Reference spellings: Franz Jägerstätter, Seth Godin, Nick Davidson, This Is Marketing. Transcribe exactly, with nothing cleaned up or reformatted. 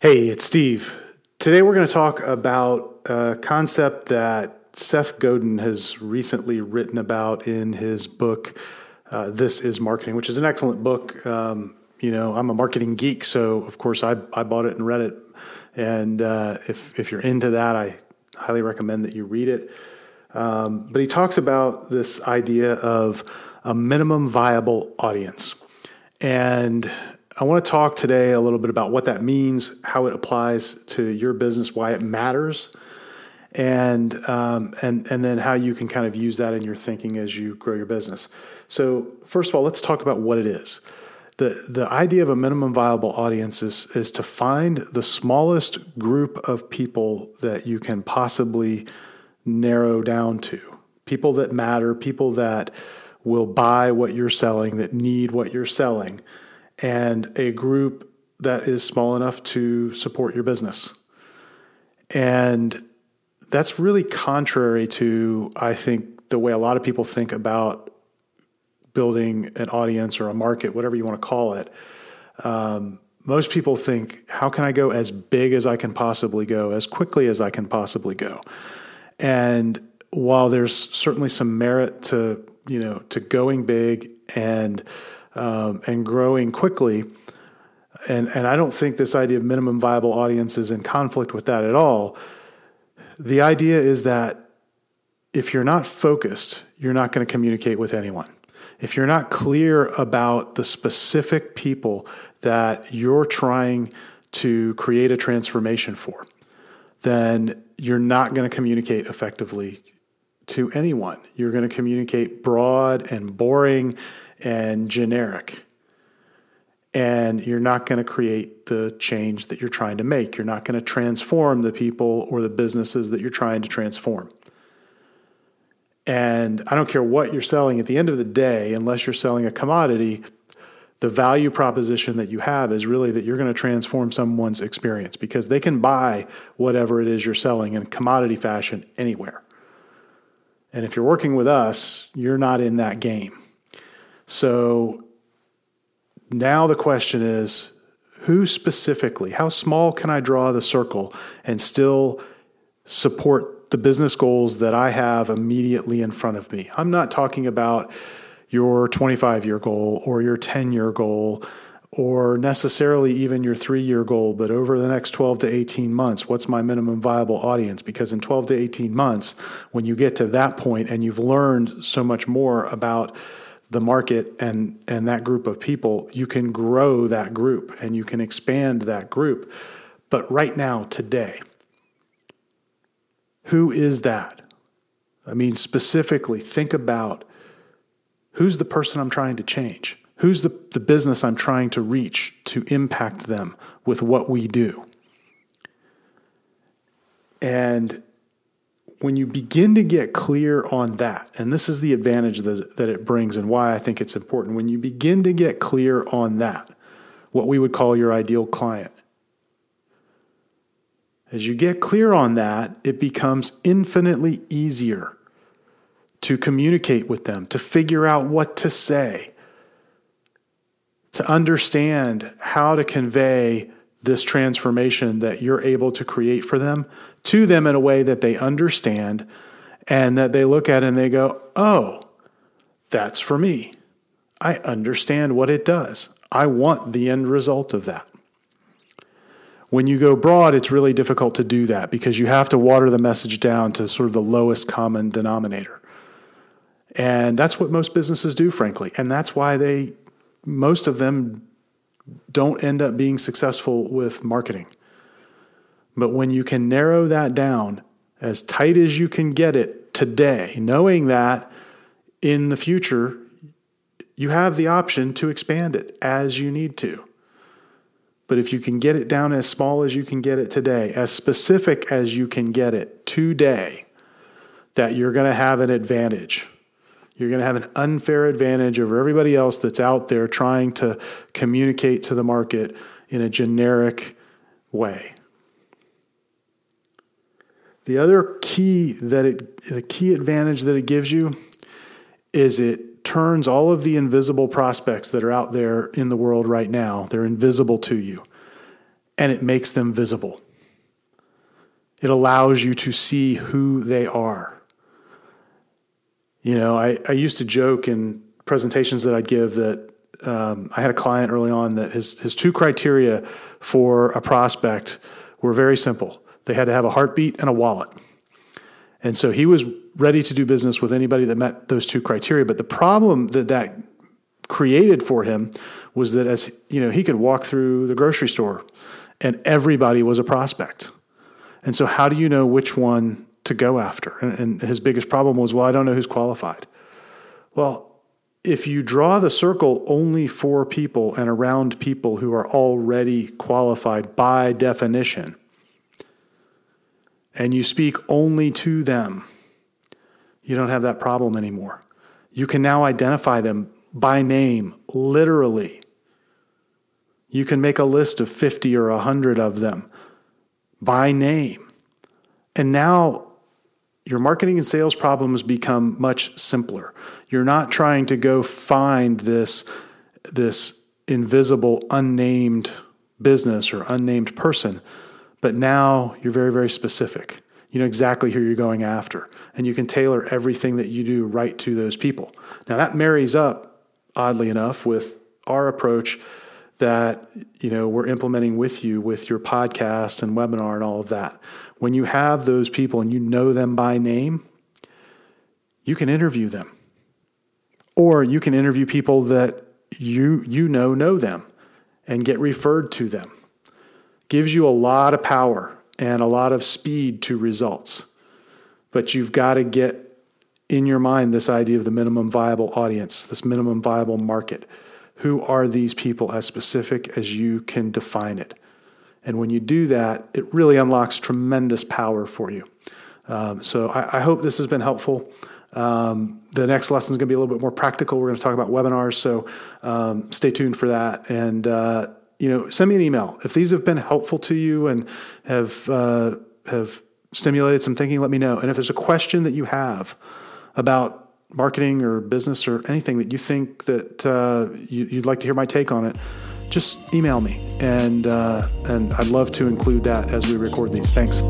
Hey, it's Steve. Today we're going to talk about a concept that Seth Godin has recently written about in his book, uh, This Is Marketing, which is an excellent book. Um, you know, I'm a marketing geek, so of course I, I bought it and read it. And uh, if, if you're into that, I highly recommend that you read it. Um, but he talks about this idea of a minimum viable audience. And I want to talk today a little bit about what that means, how it applies to your business, why it matters, and um, and and then how you can kind of use that in your thinking as you grow your business. So first of all, let's talk about what it is. The the idea of a minimum viable audience is, is to find the smallest group of people that you can possibly narrow down to, people that matter, people that will buy what you're selling, that need what you're selling, and a group that is small enough to support your business. And that's really contrary to, I think, the way a lot of people think about building an audience or a market, whatever you want to call it. Um, most people think, how can I go as big as I can possibly go, as quickly as I can possibly go? And while there's certainly some merit to, you know, to going big and Um, and growing quickly. And, and I don't think this idea of minimum viable audience is in conflict with that at all. The idea is that if you're not focused, you're not going to communicate with anyone. If you're not clear about the specific people that you're trying to create a transformation for, then you're not going to communicate effectively to anyone. You're going to communicate broad and boring and generic. And you're not going to create the change that you're trying to make. You're not going to transform the people or the businesses that you're trying to transform. And I don't care what you're selling, at the end of the day, unless you're selling a commodity, the value proposition that you have is really that you're going to transform someone's experience, because they can buy whatever it is you're selling in commodity fashion anywhere. And if you're working with us, you're not in that game. So now the question is, who specifically, how small can I draw the circle and still support the business goals that I have immediately in front of me? I'm not talking about your twenty-five-year goal or your ten-year goal or necessarily even your three-year goal, but over the next twelve to eighteen months, what's my minimum viable audience? Because in twelve to eighteen months, when you get to that point and you've learned so much more about the market and, and that group of people, you can grow that group and you can expand that group. But right now, today, who is that? I mean, specifically, think about who's the person I'm trying to change. Who's the, the business I'm trying to reach to impact them with what we do? And when you begin to get clear on that, and this is the advantage that, that it brings and why I think it's important, when you begin to get clear on that, what we would call your ideal client, as you get clear on that, it becomes infinitely easier to communicate with them, to figure out what to say, to understand how to convey this transformation that you're able to create for them to them in a way that they understand and that they look at and they go, oh, that's for me. I understand what it does. I want the end result of that. When you go broad, it's really difficult to do that because you have to water the message down to sort of the lowest common denominator. And that's what most businesses do, frankly. And that's why they most of them don't end up being successful with marketing. But when you can narrow that down as tight as you can get it today, knowing that in the future, you have the option to expand it as you need to. But if you can get it down as small as you can get it today, as specific as you can get it today, that you're going to have an advantage. You're going to have an unfair advantage over everybody else that's out there trying to communicate to the market in a generic way. The other key that it, the key advantage that it gives you is it turns all of the invisible prospects that are out there in the world right now, they're invisible to you. and it makes them visible. It allows you to see who they are. You know, I, I used to joke in presentations that I'd give that um, I had a client early on that his, his two criteria for a prospect were very simple. They had to have a heartbeat and a wallet. And so he was ready to do business with anybody that met those two criteria. But the problem that that created for him was that, as you know, he could walk through the grocery store and everybody was a prospect. And so how do you know which one to go after? And, and his biggest problem was, well, I don't know who's qualified. Well, if you draw the circle only for people and around people who are already qualified by definition, and you speak only to them, you don't have that problem anymore. You can now identify them by name, literally. You can make a list of fifty or one hundred of them by name. And now your marketing and sales problems become much simpler. You're not trying to go find this, this invisible, unnamed business or unnamed person, but now you're very, very specific. You know exactly who you're going after, and you can tailor everything that you do right to those people. Now that marries up, oddly enough, with our approach that, you know, we're implementing with you with your podcast and webinar and all of that. When you have those people and you know them by name, you can interview them, or you can interview people that you you know know them and get referred to them. Gives you a lot of power and a lot of speed to results. But you've got to get in your mind this idea of the minimum viable audience, this minimum viable market. Who are these people as specific as you can define it? And when you do that, it really unlocks tremendous power for you. Um, so I, I hope this has been helpful. Um, the next lesson is going to be a little bit more practical. We're going to talk about webinars, so um, stay tuned for that. And uh, you know, send me an email. If these have been helpful to you and have uh, have stimulated some thinking, let me know. And if there's a question that you have about marketing or business or anything that you think that uh, you, you'd like to hear my take on it, just email me, and uh, and I'd love to include that as we record these. Thanks.